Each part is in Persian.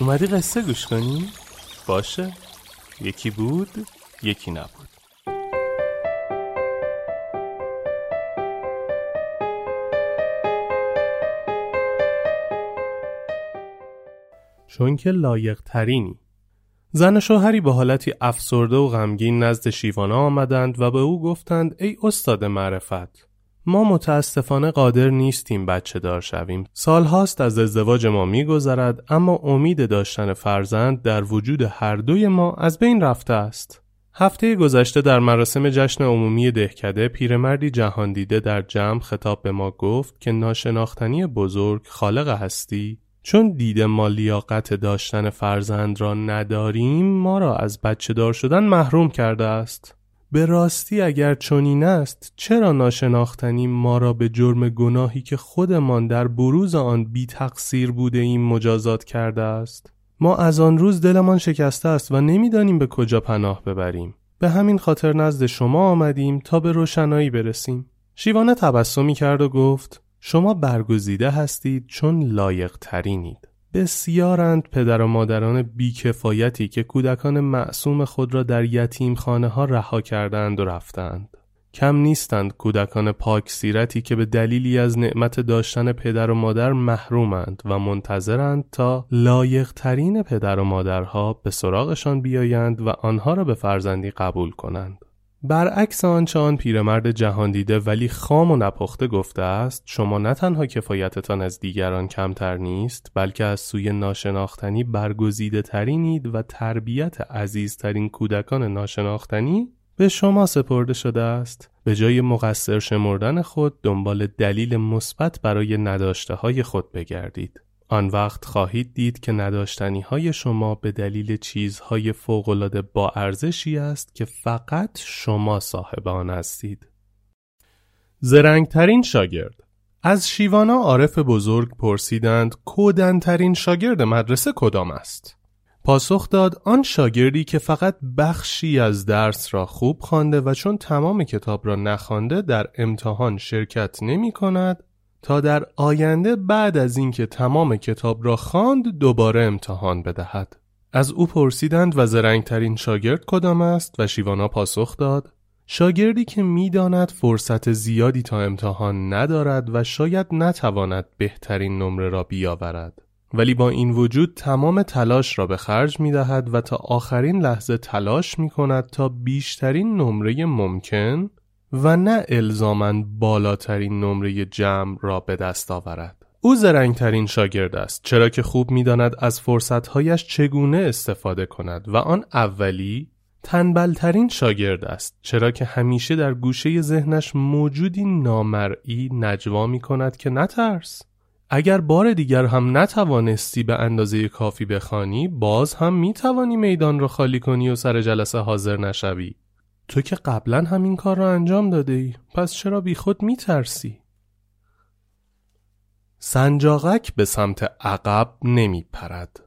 اومدی قصه گوش کنی؟ باشه، یکی بود، یکی نبود. چون که لایق ترینی. زن شوهری با حالتی افسرده و غمگین نزد شیوانا آمدند و به او گفتند ای استاد معرفت، ما متاسفانه قادر نیستیم بچه دار شویم. سالهاست از ازدواج ما می‌گذرد، اما امید داشتن فرزند در وجود هر دوی ما از بین رفته است. هفته گذشته در مراسم جشن عمومی دهکده، پیرمردی جهان دیده در جمع خطاب به ما گفت که ناشناختنی بزرگ خالق هستی، چون دیده ما لیاقت داشتن فرزند را نداریم، ما را از بچه دار شدن محروم کرده است. به راستی اگر چنین است، چرا ناشناختنی ما را به جرم گناهی که خودمان در بروز آن بی تقصیر بوده ایم مجازات کرده است؟ ما از آن روز دلمان شکسته است و نمیدانیم به کجا پناه ببریم. به همین خاطر نزد شما آمدیم تا به روشنایی برسیم. شیوانا تبسمی کرد و گفت شما برگزیده هستید چون لایق ترینید. بسیارند پدر و مادران بیکفایتی که کودکان معصوم خود را در یتیمخانه ها رها کردند و رفتند. کم نیستند کودکان پاک سیرتی که به دلیلی از نعمت داشتن پدر و مادر محرومند و منتظرند تا لایق ترین پدر و مادرها به سراغشان بیایند و آنها را به فرزندی قبول کنند. برعکس آنچه آن پیرمرد جهان دیده ولی خام و نپخته گفته است، شما نه تنها کفایتتان از دیگران کمتر نیست، بلکه از سوی ناشناختنی برگزیده ترینید و تربیت عزیزترین کودکان ناشناختنی به شما سپرده شده است. به جای مقصر شمردن خود، دنبال دلیل مثبت برای نداشته های خود بگردید. آن وقت خواهید دید که نداشتنی های شما به دلیل چیزهای فوق‌العاده با ارزشی است که فقط شما صاحب آن هستید. زرنگترین شاگرد. از شیوانا عارف بزرگ پرسیدند کودنترین شاگرد مدرسه کدام است؟ پاسخ داد آن شاگردی که فقط بخشی از درس را خوب خوانده و چون تمام کتاب را نخوانده در امتحان شرکت نمی کند، تا در آینده بعد از اینکه تمام کتاب را خواند دوباره امتحان بدهد. از او پرسیدند و زرنگترین شاگرد کدام است و شیوانا پاسخ داد شاگردی که می‌داند فرصت زیادی تا امتحان ندارد و شاید نتواند بهترین نمره را بیاورد، ولی با این وجود تمام تلاش را به خرج می‌دهد و تا آخرین لحظه تلاش می‌کند تا بیشترین نمره ممکن و نه الزاماً بالاترین نمره جمع را به دست آورد. او زرنگترین شاگرد است چرا که خوب می‌داند از فرصت‌هایش چگونه استفاده کند و آن اولی تنبلترین شاگرد است چرا که همیشه در گوشه ذهنش موجودی نامرئی نجوا می‌کند که نترس، اگر بار دیگر هم نتوانستی به اندازه کافی بخوانی، باز هم میتوانی میدان را خالی کنی و سر جلسه حاضر نشوی. تو که قبلا همین کار را انجام داده ای، پس چرا بی خود میترسی؟ سنجاقک به سمت عقب نمی پرد.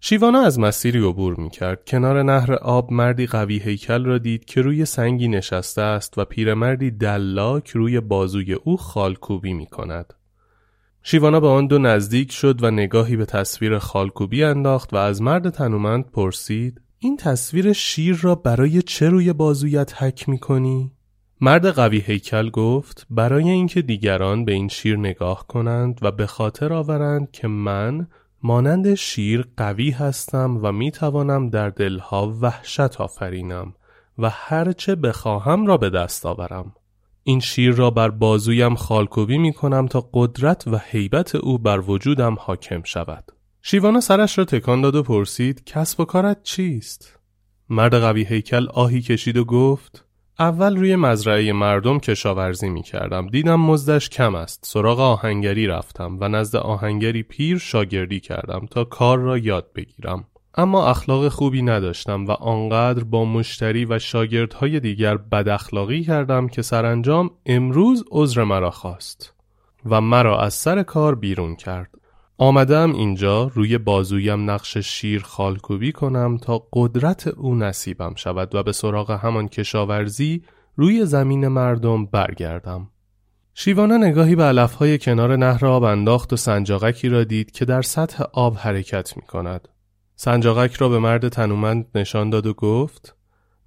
شیوانا از مسیری عبور می کرد. کنار نهر آب مردی قوی هیکل را دید که روی سنگی نشسته است و پیرمردی دلاک روی بازوی او خالکوبی می کند. شیوانا به آن دو نزدیک شد و نگاهی به تصویر خالکوبی انداخت و از مرد تنومند پرسید: این تصویر شیر را برای چه روی بازویت حک می کنی؟ مرد قوی هیکل گفت: برای اینکه دیگران به این شیر نگاه کنند و به خاطر آورند که من مانند شیر قوی هستم و می توانم در دلها وحشت آفرینم و هرچه بخواهم را به دست آورم. این شیر را بر بازویم خالکوبی می کنم تا قدرت و هیبت او بر وجودم حاکم شود. شیوانا سرش را تکان داد و پرسید: کسب و کارت چیست؟ مرد قوی هیکل آهی کشید و گفت: اول روی مزرعه مردم کشاورزی می کردم. دیدم مزدش کم است. سراغ آهنگری رفتم و نزد آهنگری پیر شاگردی کردم تا کار را یاد بگیرم. اما اخلاق خوبی نداشتم و آنقدر با مشتری و شاگردهای دیگر بد اخلاقی کردم که سرانجام امروز عذر مرا خواست و مرا از سر کار بیرون کرد. آمدم اینجا روی بازویم نقش شیر خالکوبی کنم تا قدرت او نصیبم شود و به سراغ همان کشاورزی روی زمین مردم برگردم. شیوانا نگاهی به علفهای کنار نهر آب انداخت و سنجاقکی را دید که در سطح آب حرکت می کند. سنجاقک را به مرد تنومند نشان داد و گفت: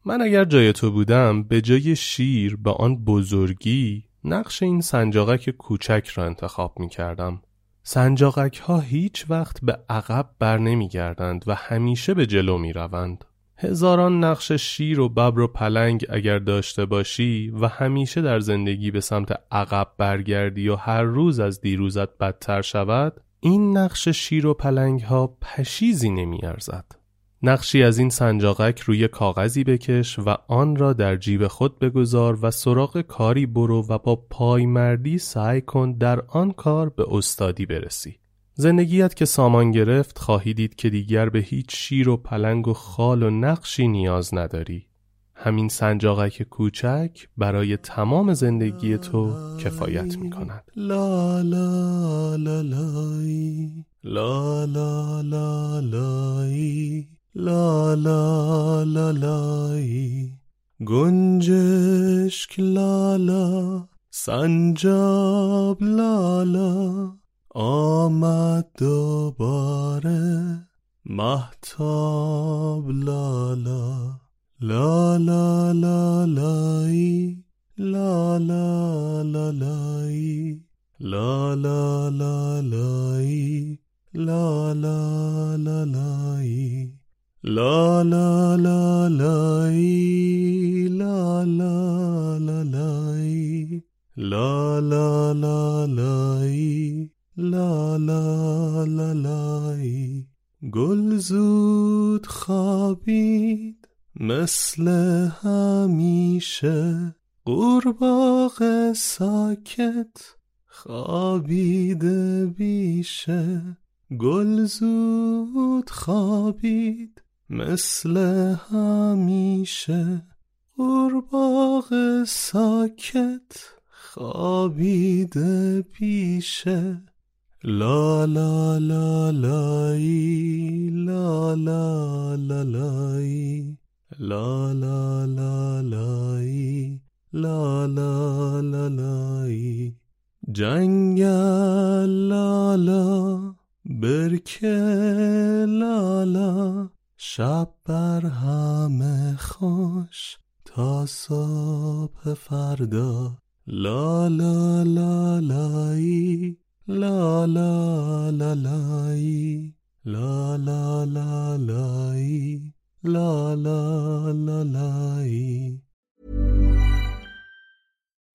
من اگر جای تو بودم به جای شیر به آن بزرگی نقش این سنجاقک کوچک را انتخاب می کردم. سنجاقک ها هیچ وقت به عقب بر نمی گردند و همیشه به جلو می روند. هزاران نقش شیر و ببر و پلنگ اگر داشته باشی و همیشه در زندگی به سمت عقب برگردی و هر روز از دیروزت بدتر شود، این نقش شیر و پلنگ ها پشیزی نمی ارزد. نقشی از این سنجاقک روی کاغذی بکش و آن را در جیب خود بگذار و سراغ کاری برو و با پایمردی سعی کن در آن کار به استادی برسی. زندگیت که سامان گرفت خواهی دید که دیگر به هیچ شیر و پلنگ و خال و نقشی نیاز نداری. همین سنجاقک کوچک برای تمام زندگی تو کفایت می کند. لا لا لا لای لا لا لا لای لا لا لا لای گنجشک لا لا سنجاب لا لا آمد دوباره مهتاب لا لا لا لا لا لای لا لا لا لای لا لا لا لای لا لا لا لای لا لا لا لای لا لا لا لای لا لا لا لای لا لا لا لای گل زود خوابید مثل همیشه قورباغه ساکت خوابیده بیشه گل زود خوابید مثل همیشه قورباغه ساکت خوابیده پیشه لا لا لا لای لا لا لا لای لا لا لا لای لا لا لا لای جنگل لا لا برکه لا لا شب بر همه خوش تا صبح فردا لا لا لا لای لا لا لا لای لا لا لا لای لا لا لا لای